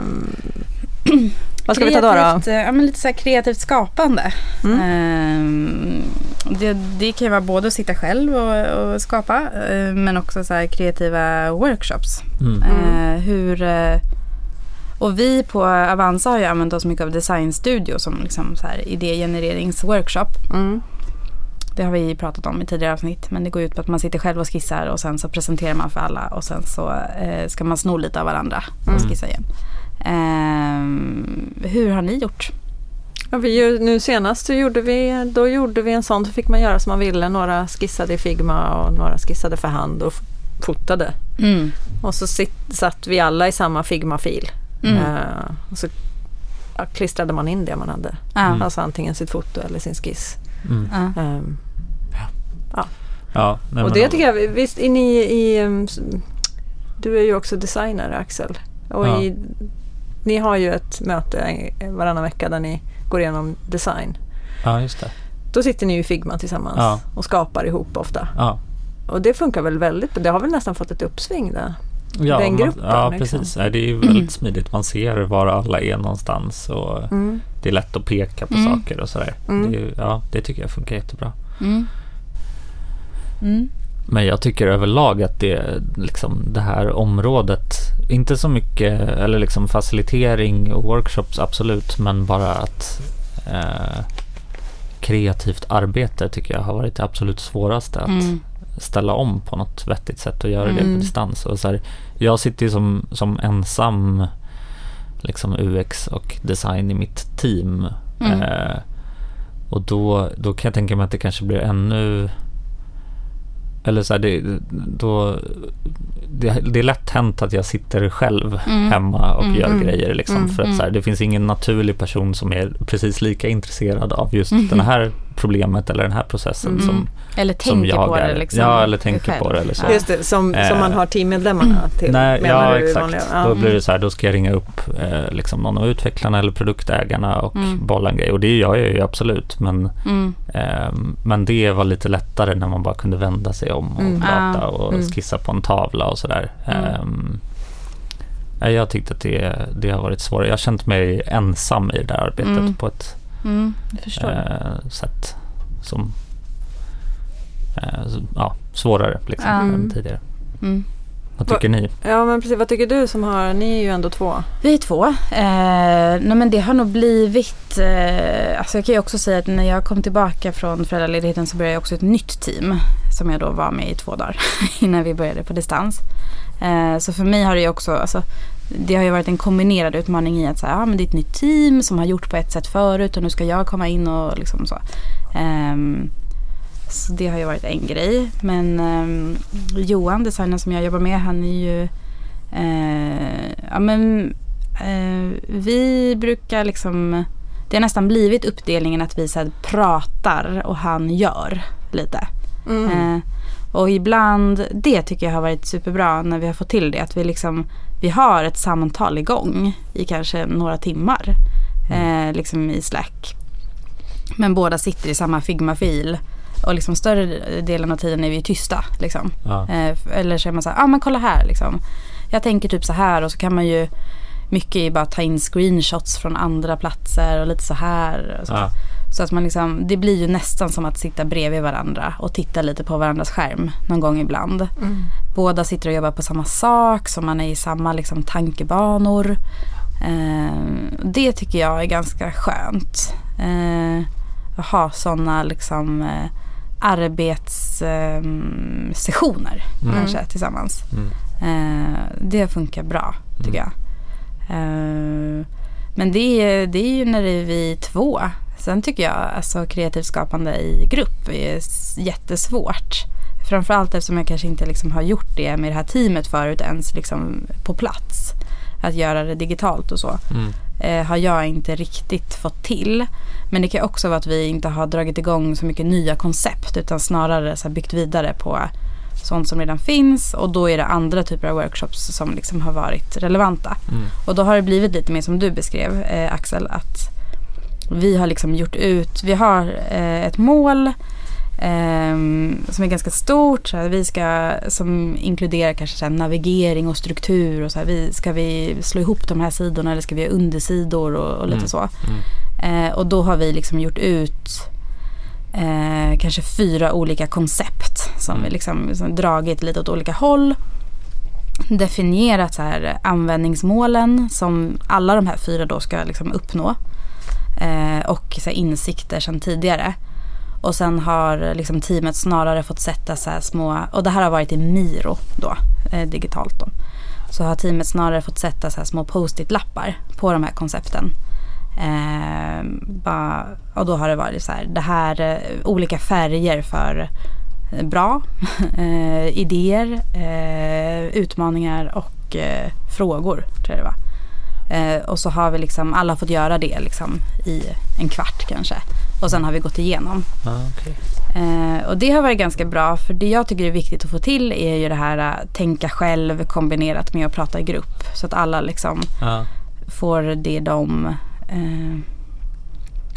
vad ska vi ta då? då? Ja, men lite så här kreativt skapande. Mm. Uh, det, det kan ju vara både att sitta själv och, och skapa, uh, men också så här kreativa workshops. Mm. Uh, hur... Uh, och vi på Avanza har ju använt oss mycket av designstudio som liksom så här idégenereringsworkshop. Mm. Det har vi pratat om i tidigare avsnitt, men det går ut på att man sitter själv och skissar, och sen så presenterar man för alla, och sen så eh, ska man sno lite av varandra och mm. skissa igen. Eh, hur har ni gjort? Ja, vi, nu senast då gjorde, vi, då gjorde vi en sån, så fick man göra som man ville. Några skissade i Figma och några skissade för hand och fotade. Mm. Och så sitt, satt vi alla i samma Figma-fil. Mm. Eh, och så ja, klistrade man in det man hade. Mm. Alltså antingen sitt foto eller sin skiss. Mm. Um, ja. Ja. Ja, nej, och det tycker jag, visst är ni i, um, du är ju också designer, Axel, och ja. i, ni har ju ett möte varannan vecka där ni går igenom design. Ja, just det. Då sitter ni ju i Figma tillsammans ja. och skapar ihop ofta. Ja. Och det funkar väl väldigt, det har väl nästan fått ett uppsving där. Ja, den gruppen, man, ja liksom. Precis. Det är ju väldigt smidigt. Man ser var alla är någonstans, och mm. det är lätt att peka på mm. saker och sådär. Mm. Det, ja, det tycker jag funkar jättebra. Mm. Mm. Men jag tycker överlag att det, liksom, det här området, inte så mycket, eller liksom facilitering och workshops absolut, men bara att eh, kreativt arbete tycker jag har varit det absolut svåraste att mm. ställa om på något vettigt sätt och göra mm. det på distans. Och så här, jag sitter ju som, som ensam liksom U X och design i mitt team. Mm. Eh, och då, då kan jag tänka mig att det kanske blir ännu... Eller så här, det, då, det, det är lätt hänt att jag sitter själv mm. hemma och mm, gör mm, grejer. Liksom, mm, för att så här, det finns ingen naturlig person som är precis lika intresserad av just mm. den här problemet eller den här processen mm. som, eller tänker som jag på är. Det, liksom, ja, eller tänker på det. Eller så. Just det, som, som man har teammedlemmarna mm. till. Nej, ja, exakt. Ja. Då blir det så här, då ska jag ringa upp eh, liksom någon av utvecklarna eller produktägarna och mm. bolla en grej. Och det gör jag ju absolut, men, mm. eh, men det var lite lättare när man bara kunde vända sig om och mm. prata och mm. skissa på en tavla och sådär. Mm. Eh, jag tyckte att det, det har varit svårare. Jag har känt mig ensam i det här arbetet mm. på ett Mm, eh, sätt som eh, så, ja, svårare liksom, mm. än tidigare. Mm. Vad tycker Va, ni? Ja, men precis, vad tycker du som har, ni är ju ändå två. Vi är två. Eh, nej, men det har nog blivit, eh, alltså jag kan ju också säga att när jag kom tillbaka från föräldraledigheten så började jag också ett nytt team som jag då var med i två dagar innan vi började på distans. Eh, så för mig har det ju också, alltså, det har ju varit en kombinerad utmaning i att så här, ja, men det är ett nytt team som har gjort på ett sätt förut och nu ska jag komma in och liksom så. Um, så det har ju varit en grej. Men um, Johan, designern som jag jobbar med, han är ju... Uh, ja, men uh, vi brukar liksom... Det har nästan blivit uppdelningen att vi så här, pratar och han gör lite. Mm. Uh, och ibland, det tycker jag har varit superbra när vi har fått till det, att vi liksom... Vi har ett samtal igång i kanske några timmar eh, liksom i Slack. Men båda sitter i samma Figma-fil och liksom större delen av tiden är vi tysta. Liksom. Ja. Eh, eller så är man så här, ja ah, men kolla här. Liksom. Jag tänker typ så här och så kan man ju mycket bara ta in screenshots från andra platser och lite så här. Och så. Ja. Så att man liksom, det blir ju nästan som att sitta bredvid varandra och titta lite på varandras skärm någon gång ibland. Mm. Båda sitter och jobbar på samma sak, så man är i samma liksom, tankebanor. Eh, det tycker jag är ganska skönt. Eh, att ha sådana liksom, eh, arbetssessioner mm. kanske tillsammans. Mm. Eh, det funkar bra tycker mm. jag. Eh, men det, det är ju när det är vi två. Sen tycker jag att alltså, kreativt skapande i grupp är jättesvårt. Framförallt eftersom jag kanske inte liksom, har gjort det med det här teamet förut ens liksom, på plats. Att göra det digitalt och så mm. eh, har jag inte riktigt fått till. Men det kan också vara att vi inte har dragit igång så mycket nya koncept utan snarare så här, byggt vidare på sånt som redan finns. Och då är det andra typer av workshops som liksom, har varit relevanta. Mm. Och då har det blivit lite mer som du beskrev, eh, Axel, att vi har liksom gjort ut, vi har eh, ett mål eh, som är ganska stort så här, vi ska, som inkluderar kanske så här, navigering och struktur och så här, vi, ska vi slå ihop de här sidorna eller ska vi ha undersidor och, och lite mm. så mm. Eh, och då har vi liksom gjort ut eh, kanske fyra olika koncept som vi liksom, liksom dragit lite åt olika håll, definierat så här, användningsmålen som alla de här fyra då ska liksom uppnå och så här, insikter sedan tidigare. Och sen har liksom, teamet snarare fått sätta så här små, och det här har varit i Miro då, eh, digitalt då. Så har teamet snarare fått sätta så här små post-it-lappar på de här koncepten. Eh, bara, och då har det varit så här, det här eh, olika färger för eh, bra, eh, idéer, eh, utmaningar och eh, frågor tror jag det var. Eh, och så har vi liksom, alla fått göra det liksom, i en kvart kanske. Och sen har vi gått igenom. Ah, okay. eh, och det har varit ganska bra, för det jag tycker är viktigt att få till är ju det här att tänka själv kombinerat med att prata i grupp. Så att alla liksom ah. får det de eh,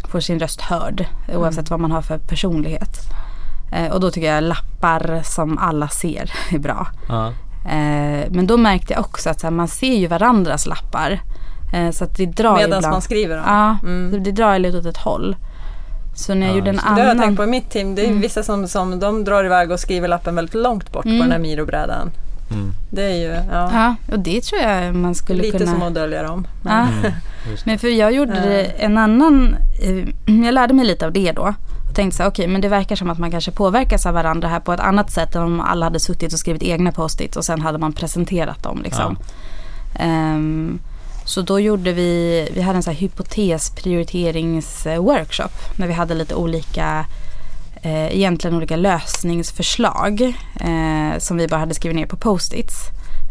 får sin röst hörd oavsett mm. vad man har för personlighet. Eh, och då tycker jag lappar som alla ser är bra. Ah. Eh, men då märkte jag också att så här, man ser ju varandras lappar. Så att det drar medan ibland, man skriver dem. Ja, mm. det drar lite åt ett håll. Så när jag ja, gjorde en annan... Det har jag tänkt på i mitt team. Det är mm. vissa som, som de drar iväg och skriver lappen väldigt långt bort mm. på den här Miro-brädan. Mm. Det är ju... Ja. ja, och det tror jag man skulle lite kunna... Lite som att dölja dem. Men, ja. mm, men för jag gjorde en annan... Jag lärde mig lite av det då. Och tänkte så här, okej, okay, men det verkar som att man kanske påverkas av varandra här på ett annat sätt än om alla hade suttit och skrivit egna post-it och sen hade man presenterat dem liksom. Ja. Um, Så då gjorde vi, vi hade en så här hypotesprioriteringsworkshop när vi hade lite olika, eh, egentligen olika lösningsförslag eh, som vi bara hade skrivit ner på post-its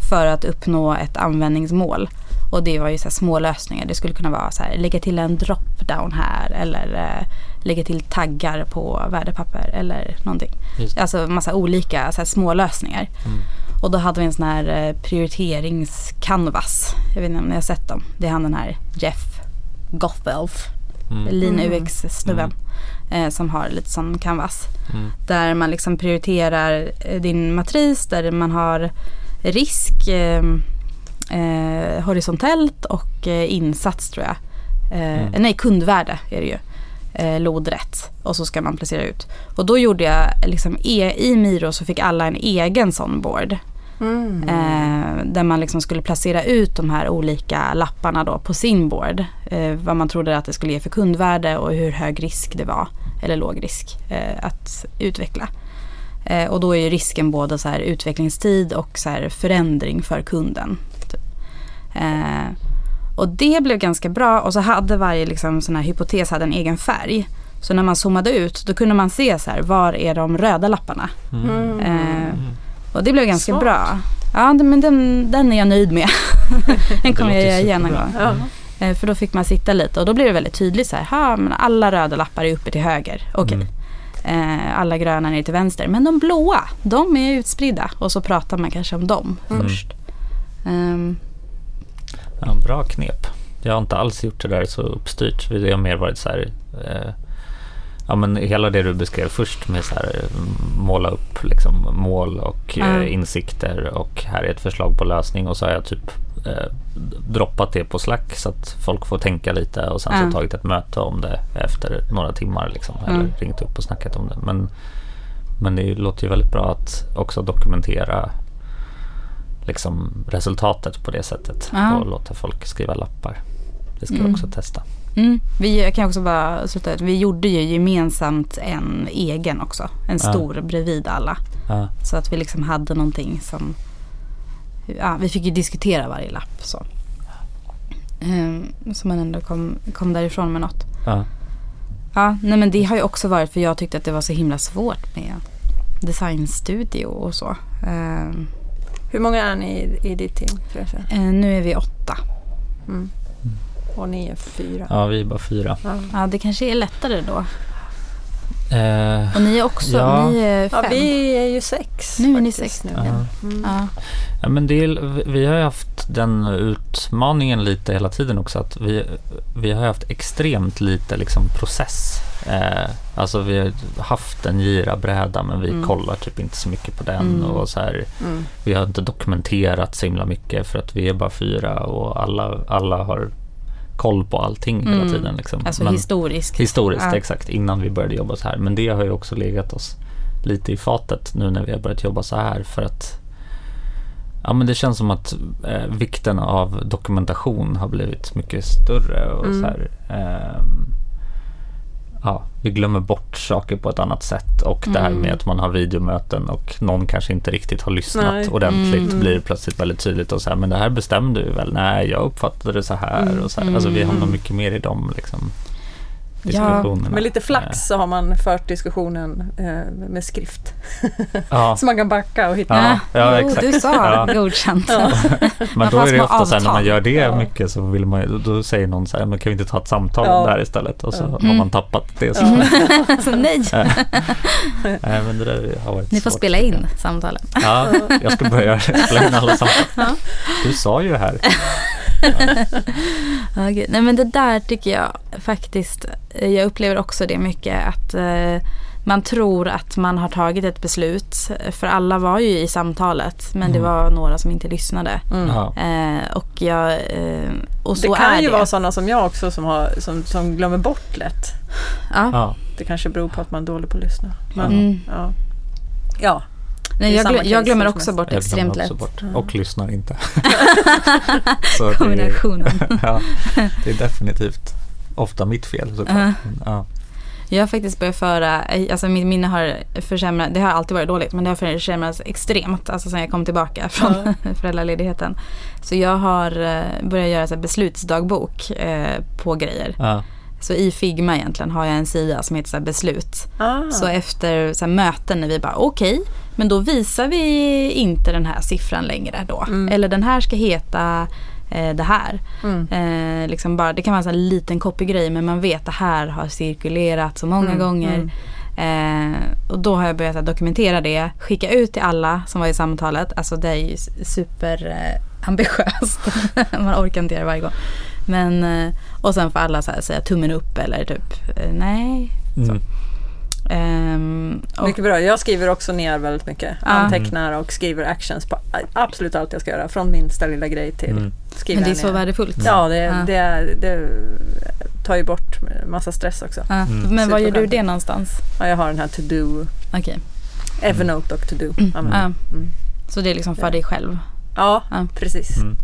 för att uppnå ett användningsmål. Och det var ju så här små lösningar. Det skulle kunna vara så här, lägga till en drop-down här eller eh, lägga till taggar på värdepapper eller någonting. Just. Alltså massa olika så här, små lösningar. Mm. Och då hade vi en sån här prioriteringscanvas. Jag vet inte om ni har sett dem. Det är han den här Jeff Gothelf, mm. Lean U X-snubben, mm. eh, som har lite sån canvas. Mm. Där man liksom prioriterar din matris, där man har risk eh, eh, horisontellt och eh, insats tror jag. Eh, mm. Nej, kundvärde är det ju. Eh, lodrätt och så ska man placera ut. Och då gjorde jag liksom e- i Miro så fick alla en egen sån board. Mm. Eh, där man liksom skulle placera ut de här olika lapparna då på sin board. Eh, vad man trodde att det skulle ge för kundvärde och hur hög risk det var eller låg risk eh, att utveckla. Eh, och då är ju risken både så här utvecklingstid och så här förändring för kunden. Typ. Eh, Och det blev ganska bra och så hade varje liksom, sån här hypotes hade en egen färg. Så när man zoomade ut då kunde man se så här, var är de röda lapparna? Mm. Eh, och det blev ganska Svart. bra. Ja, men den, den är jag nöjd med. Den kommer jag göra igen en gång. Ja. Eh, för då fick man sitta lite och då blev det väldigt tydligt så här, ha, men alla röda lappar är uppe till höger. Okej. Okay. Mm. Eh, alla gröna är till vänster. Men de blåa, de är utspridda. Och så pratar man kanske om dem mm. först. Eh, Ja, bra knep. Jag har inte alls gjort det där så uppstyrt. Det har mer varit så här... Eh, ja, men hela det du beskrev först med så här, måla upp liksom, mål och mm. eh, insikter och här är ett förslag på lösning och så har jag typ eh, droppat det på Slack så att folk får tänka lite och sen mm. så tagit ett möte om det efter några timmar liksom, eller mm. ringt upp och snackat om det. Men, men det låter ju väldigt bra att också dokumentera liksom resultatet på det sättet. Aha. Och låta folk skriva lappar. Det ska mm. vi också testa. Mm. Vi, jag kan också bara sluta ut. Vi gjorde ju gemensamt en egen också. En ja. stor bredvid alla. Ja. Så att vi liksom hade någonting som... Ja, vi fick ju diskutera varje lapp. Så, ehm, så man ändå kom, kom därifrån med något. Ja. Ja, nej men det har ju också varit för jag tyckte att det var så himla svårt med designstudio och så. Ehm, Hur många är ni i, i ditt team? Eh, nu är vi åtta. Mm. Mm. Och ni är fyra. Ja, vi är bara fyra. Ja, ja det kanske är lättare då. Eh, och ni är också ja. ni är fem. Ja, vi är ju sex. Nu är ni sex nu. Ja. Mm. Ja. Ja, men det är, vi har ju haft den utmaningen lite hela tiden också. Att vi, vi har haft extremt lite liksom, process. Eh, alltså vi har haft en Jira-bräda men vi mm. kollar typ inte så mycket på den mm. och så här, mm. vi har inte dokumenterat så himla mycket för att vi är bara fyra och alla, alla har koll på allting mm. hela tiden liksom. Alltså men, historiskt historiskt, ja. Exakt, innan vi började jobba så här, men det har ju också legat oss lite i fatet nu när vi har börjat jobba så här för att ja, men det känns som att eh, vikten av dokumentation har blivit mycket större och mm. så här eh, ja, vi glömmer bort saker på ett annat sätt och mm. det här med att man har videomöten och någon kanske inte riktigt har lyssnat nej. ordentligt mm. blir plötsligt väldigt tydligt och så här, men det här bestämde vi väl, nej jag uppfattade det så här, mm. och så här. Alltså vi hamnar mycket mer i de liksom, diskussionerna. Ja, med lite flax så har man fört diskussionen eh, med skrift ja. så man kan backa och hitta ja, ja, exakt. Jo, du sa godkänt ja. ja. Men då är det ofta så här, när man gör det ja. mycket så vill man ju, då säger någon så här, men kan vi inte ta ett samtal ja. där istället och så ja. har man tappat det så, ja. så nej ja. Nej, men det där har varit ni får svårt. Spela in samtalen ja, jag ska börja spela in alla samtal ja. Du sa ju här ja. Ja, gud. Nej men det där tycker jag faktiskt, jag upplever också det mycket att eh, man tror att man har tagit ett beslut, för alla var ju i samtalet, men mm. det var några som inte lyssnade. Mm. Eh, och jag, eh, och så det kan är ju det. Vara sådana som jag också som, har, som, som glömmer bort lätt. Ja. Ja. Det kanske beror på att man är dålig på att lyssna. Men, mm. ja. ja. Nej, jag, glö- jag glömmer också bort extremt lätt. Bort. Och mm. lyssnar inte. Så kombinationen. Det är, ja, det är definitivt ofta mitt fel. Såklart. Uh-huh. Ja. Jag har faktiskt börjat föra, alltså mitt minne har försämrats, det har alltid varit dåligt, men det har försämrats extremt, alltså sen jag kom tillbaka från mm. föräldraledigheten. Så jag har börjat göra så beslutsdagbok eh, på grejer. Mm. Så i Figma egentligen har jag en sida som heter så här beslut. Ah. Så efter så här möten när vi bara okej, okay, men då visar vi inte den här siffran längre då. Mm. Eller den här ska heta eh, det här. Mm. Eh, liksom bara, det kan vara en sån här liten copy-grej, men man vet att det här har cirkulerat så många mm. gånger. Mm. Eh, och då har jag börjat dokumentera det, skicka ut till alla som var i samtalet. Alltså det är ju super eh, ambitiöst. Man orkar inte göra varje gång. Men, och sen får alla så här säga tummen upp eller typ nej. Mm. Um, och, mycket bra. Jag skriver också ner väldigt mycket. Ah. Antecknar och skriver actions på absolut allt jag ska göra. Från minsta lilla grej till mm. skriva. Men det är ner. Så värdefullt. Ja, det, ah. det, det tar ju bort massa stress också. Ah. Mm. Men var gör du det någonstans? Ja, jag har den här to-do. Okay. Evernote och to-do. Mm. Mm. Mm. Mm. Så det är liksom för dig själv? Ja, ah. precis. Mm.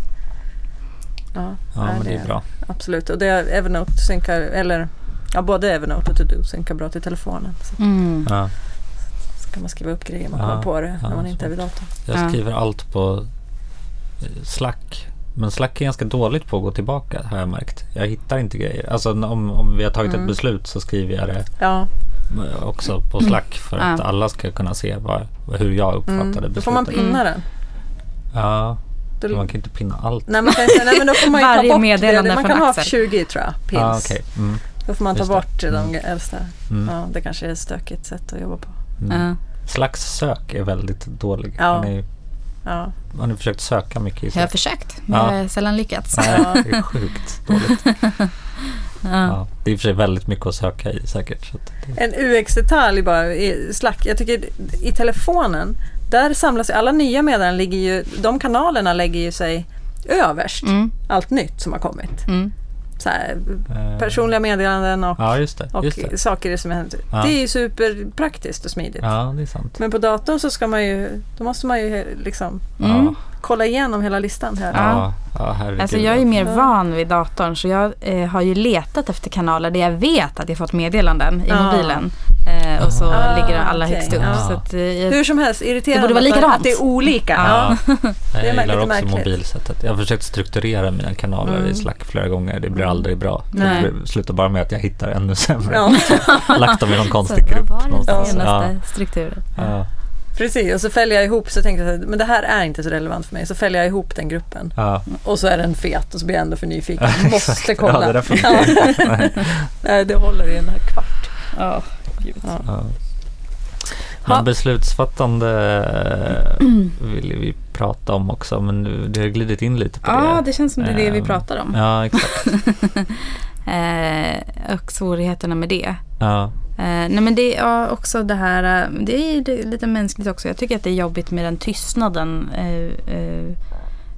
Ja, ja men det, det är bra. Absolut, och det är Evernote synkar, eller ja, både Evernote och To-Do synkar bra till telefonen. Så, mm. ja. så kan man skriva upp grejer man ja, kommer på det ja, när man inte är vid datorn. Jag skriver ja. allt på Slack, men Slack är ganska dåligt på att gå tillbaka, har jag märkt. Jag hittar inte grejer. Alltså om, om vi har tagit mm. ett beslut så skriver jag det ja. också på Slack för mm. att ja. alla ska kunna se vad, hur jag uppfattade mm. beslutet. Då får man pinna den. Ja. Man kan inte pinna allt. Nej, man kan, nej men då får man ju ta bort det. Man kan ha tjugo tror jag, pins. Ah, okay. mm. Då får man just ta bort det. de äldsta. Mm. Ja, det kanske är ett stökigt sätt att jobba på. Mm. Uh. Slags sök är väldigt dålig. Ja. Har, ni, ja. har ni försökt söka mycket i Slack? Jag har försökt, men ja. jag har sällan lyckats. Ja, det är sjukt dåligt. Ja. Ja, det är i och för sig väldigt mycket att söka i säkert. Så det... En U X-detalj bara i Slack. Jag tycker i telefonen där samlas ju alla nya meddelanden, ligger ju de kanalerna lägger ju sig överst mm. allt nytt som har kommit. Mm. Så här, personliga meddelanden och, ja, just det, just och det. saker som har hänt. Ja. Det är ju superpraktiskt och smidigt. Ja, det är sant. Men på datorn så ska man ju då måste man ju liksom mm. kolla igenom hela listan här. Ja. Ja, alltså jag är ju mer van vid datorn så jag eh, har ju letat efter kanaler där jag vet att jag fått meddelanden i ja. mobilen. Eh, och så ah, ligger alla okay. högst upp. Ja. Så att, eh, hur som helst, irriterande det borde vara att det är olika. Ja. Ja. Jag, jag gillar också märkligt. mobilsättet. Jag har försökt strukturera mina kanaler mm. i Slack flera gånger. Det blir aldrig bra. Nej. Det slutar bara med att jag hittar ännu sämre. Ja. Lagt dem i någon konstig grupp. Det var den senaste ja. strukturen. Ja. Ja. Precis, och så fäller jag ihop så tänker jag, men det här är inte så relevant för mig, så fäller jag ihop den gruppen ja. och så är den fet och så blir jag ändå för nyfiken, måste kolla. Ja, det där funkar. Ja. Nej, det håller i en här kvart. Ja, gud. Ja. Ja. Men beslutsfattande ville vi prata om också, men det har glidit in lite på det. Ja, det känns som det är det vi pratar om. Ja, exakt. eh, och svårigheterna med det. Ja. Nej, men det är också det här, det är lite mänskligt också. Jag tycker att det är jobbigt med den tystnaden eh, eh,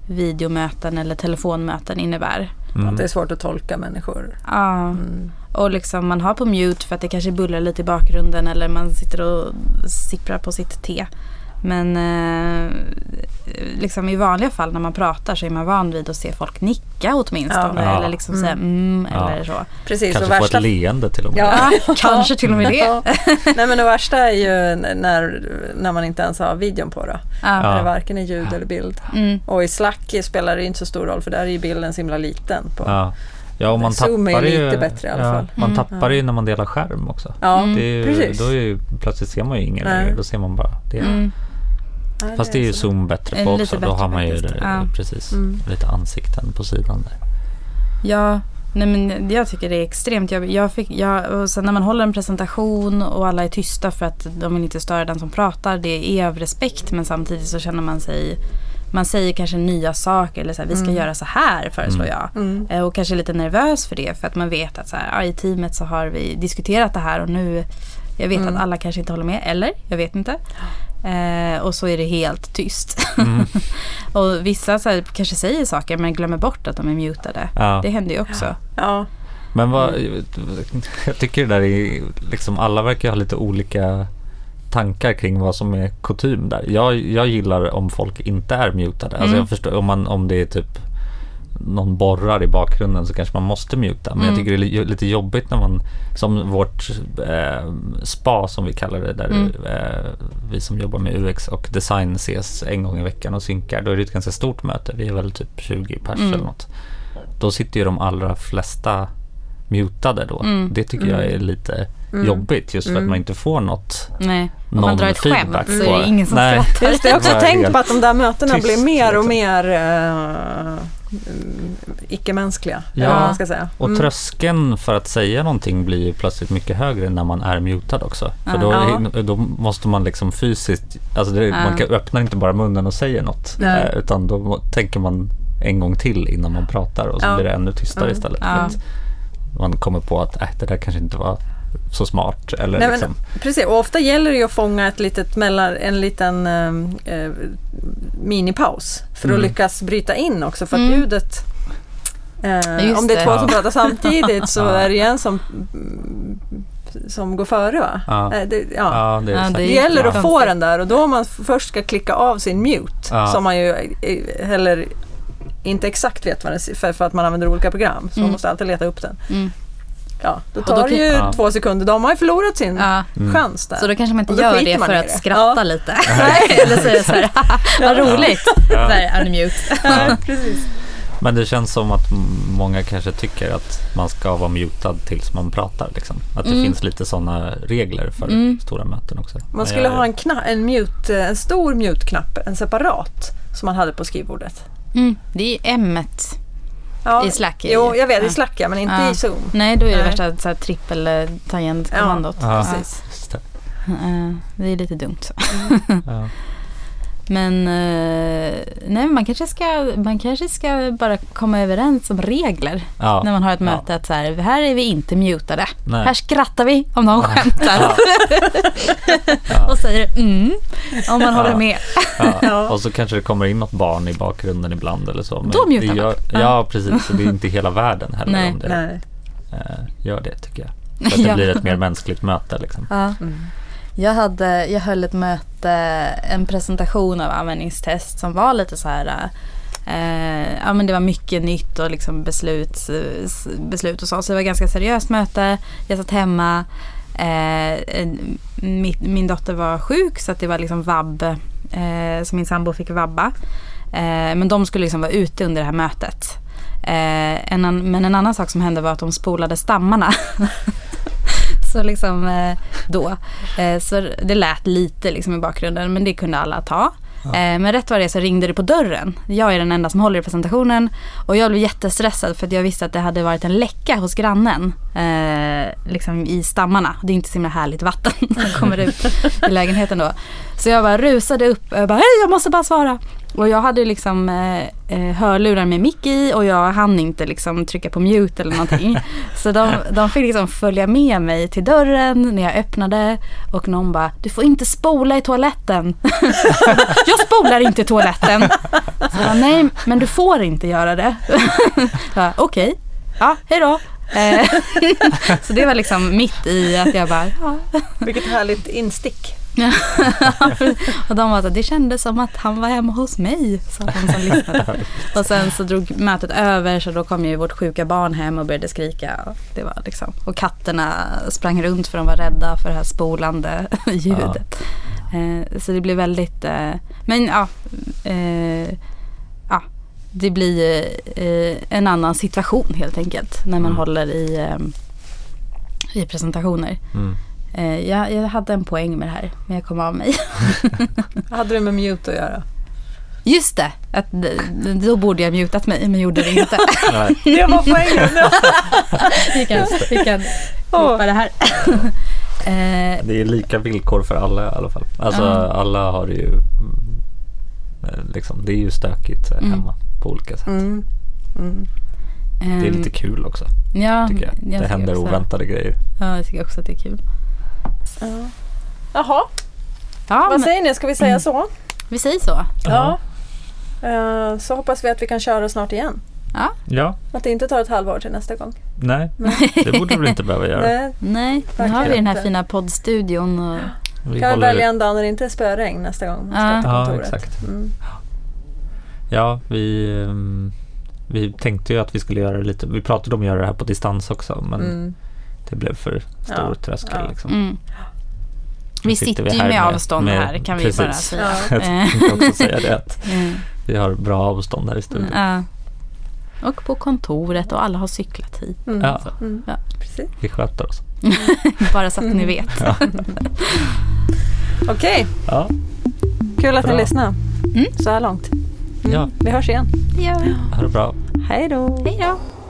videomöten eller telefonmöten innebär. Mm. Att det är svårt att tolka människor. Ja, mm. och liksom man har på mute för att det kanske bullrar lite i bakgrunden eller man sitter och sipprar på sitt te. Men eh, liksom i vanliga fall när man pratar så är man van vid att se folk nicka åtminstone ja. eller liksom mm. säga mm ja. eller så. Precis, kanske och värsta... få ett leende till och med. Ja, ja. Kanske till och med det. Ja. Nej, men det värsta är ju när, när man inte ens har videon på då. Ja. När det varken är ljud ja. eller bild. Mm. Och i Slack spelar det inte så stor roll för där är ju bilden så himla liten på. Ja. Ja, och man Zoom tappar är lite ju, bättre i alla fall. Ja, man mm. tappar ju när man delar skärm också. Ja, det är ju, precis. Då är ju, plötsligt ser man ju ingen längre, då ser man bara det. Mm. Fast det är ju Zoom bättre på också. Bättre, då har man ju det, ja. precis mm. lite ansikten på sidan där. Ja, nej men jag tycker det är extremt. Jag, jag fick, jag, och sen när man håller en presentation och alla är tysta för att de vill inte störa den som pratar. Det är av respekt, men samtidigt så känner man sig... Man säger kanske nya saker eller så här, vi ska mm. göra så här, föreslår jag. Mm. Eh, och kanske lite nervös för det för att man vet att så här, ja, i teamet så har vi diskuterat det här och nu... Jag vet mm. att alla kanske inte håller med, eller jag vet inte. Eh, och så är det helt tyst. Mm. Och vissa så här, kanske säger saker men glömmer bort att de är mutade. Ja. Det händer ju också. Ja. Ja. Men vad, jag tycker det där är, liksom alla verkar ha lite olika tankar kring vad som är kutym där. Jag, jag gillar om folk inte är mutade. Alltså mm. jag förstår, om, man, om det är typ någon borrar i bakgrunden så kanske man måste muta. Men mm. jag tycker det är lite jobbigt när man, som vårt eh, spa som vi kallar det, där mm. eh, vi som jobbar med U X och design ses en gång i veckan och synkar. Då är det ett ganska stort möte. Det är väl typ tjugo pers mm. eller något. Då sitter ju de allra flesta mutade då. Mm. Det tycker mm. jag är lite mm. jobbigt, just för mm. att man inte får något. Nej. Om man drar ett skämt så är det ingen som skrattar. Just det, jag har också tänkt på att de där mötena tyst, blir mer och mer uh, icke-mänskliga. Ja, man ska säga. Och mm. tröskeln för att säga någonting blir ju plötsligt mycket högre när man är mutad också. För då, ja. då måste man liksom fysiskt, alltså det, ja. man kan öppna inte bara munnen och säga något, nej. Utan då tänker man en gång till innan man pratar och så ja. blir det ännu tystare mm. istället. Ja. Man kommer på att äh, det där kanske inte var så smart. Eller nej, liksom. Men, precis, och ofta gäller det ju att fånga ett litet mellan, en liten eh, minipaus för mm. att lyckas bryta in också, för att mm. ljudet eh, om det är två ja. som pratar samtidigt så ja. är det en som som går före, va? Ja. Det, ja. Ja, det, ja, det, det gäller att få den där, och då man först ska klicka av sin mute ja. som man ju heller inte exakt vet vad det är, för, för att man använder olika program, så mm. man måste alltid leta upp den. Mm. Ja, då tar då, det ju ja. två sekunder. De har ju förlorat sin ja. chans där. Så då kanske man inte gör det för att det. skratta ja. lite. Nej. Eller säga så här, vad roligt. Ja. Så här, unmute. Ja, precis. Men det känns som att många kanske tycker att man ska vara mutad tills man pratar. Liksom. Att det mm. finns lite sådana regler för mm. stora möten också. Man skulle jag, ha en, kna- en, mute, en stor mute-knapp, en separat, som man hade på skrivbordet. Mm. Det är ju M-et ja. i Slack. Jo, jag vet, i Slack, ja, men inte ja. i Zoom. Nej, då är det Nej. värsta så här, trippeltangentkommandot. Ja, ja. Precis. Det. det är lite dumt. Mm. Ja. Men nej, man kanske ska man kanske ska bara komma överens om regler ja. när man har ett ja. möte, att så här, här är vi inte mutade. Nej. Här skrattar vi om någon nej. skämtar. Ja. Och säger mm om man ja. håller med. Ja. Ja. Och så kanske det kommer in något barn i bakgrunden ibland eller så. Men då mutar man. Ja. ja, precis. Så det är inte hela världen heller nej. om det. Nej. Gör det, tycker jag. Så att det ja. blir ett mer mänskligt möte liksom. Ja. Mm. Jag, hade, jag höll ett möte, en presentation av användningstest som var lite så här, eh, ja, men det var mycket nytt och liksom beslut, beslut och så. Så det var ett ganska seriöst möte. Jag satt hemma. Eh, min, min dotter var sjuk, så att det var liksom vabb, eh, så min sambo fick vabba. Eh, men de skulle liksom vara ute under det här mötet. Eh, en an, men en annan sak som hände var att de spolade stammarna. Så liksom då. Så det lät lite liksom i bakgrunden, men det kunde alla ta. Ja. Men rätt var det så ringde det på dörren. Jag är den enda som håller i presentationen, och jag blev jättestressad för att jag visste att det hade varit en läcka hos grannen eh, liksom i stammarna. Det är inte så himla härligt vatten som kommer ut i lägenheten då. Så jag bara rusade upp och bara, hej, jag måste bara svara. Och jag hade liksom eh, hörlurar med mick i, och jag hann inte liksom trycka på mute eller någonting. Så de, de fick liksom följa med mig till dörren när jag öppnade, och någon bara, du får inte spola i toaletten. Jag spolar inte i toaletten. Så jag bara, nej, men du får inte göra det. Okej, okay. Ja, hej då. Så det var liksom mitt i att jag bara, ja. Vilket härligt instick. Och de var så, det kändes som att han var hemma hos mig, så att han som lyssnade. Och sen så drog mötet över, så då kom ju vårt sjuka barn hem och började skrika. Det var liksom, och katterna sprang runt för de var rädda för det här spolande ljudet. Ja. Så det blev väldigt, men ja, ja, det blir en annan situation helt enkelt när man mm. håller i i presentationer. Mm. Jag, jag hade en poäng med det här, men jag kom av mig. Vad hade du med mute att göra? Just det, att, då borde jag mutat mig, men gjorde det inte. Nej. Det var poängen. Vi kan, vi kan hoppa oh. det här. Det är lika villkor för alla i alla fall. Alltså mm. alla har ju liksom, det är ju stökigt hemma mm. på olika sätt. Mm. Mm. Det är lite kul också, ja, tycker jag. jag det händer också. Oväntade grejer. Ja, jag tycker också att det är kul. precis. Ja. Jaha. Ja, vad säger ni? Ska vi säga så? Vi säger så. Ja. Uh, så hoppas vi att vi kan köra snart igen. Ja. Ja. Att det inte tar ett halvår till nästa gång. Nej, nej. Det borde vi inte behöva göra. Nej, Nej. Nu har vi den här fina poddstudion. Och vi kan håller... välja en dag när det inte är spöregn nästa gång. Ja, ja, exakt. Mm. Ja, vi, vi tänkte ju att vi skulle göra det lite. Vi pratade om att göra det här på distans också, men mm. det blev för stor ja. tröskel. Ja. Liksom. Mm. Vi sitter, sitter ju med, med avstånd med, här, kan precis. vi bara säga. Ja. Jag tänkte också säga det, att mm. vi har bra avstånd här i studion. Ja. Och på kontoret, och alla har cyklat hit. Mm. Ja. Mm. Ja. Precis. Vi sköter oss. Bara så att mm. ni vet. Ja. Okej. Okay. Ja. Kul att bra. Ni lyssnar. Mm. Så här långt. Mm. Ja. Vi hörs igen. Ja. Ha det bra. Hej då. Hej då.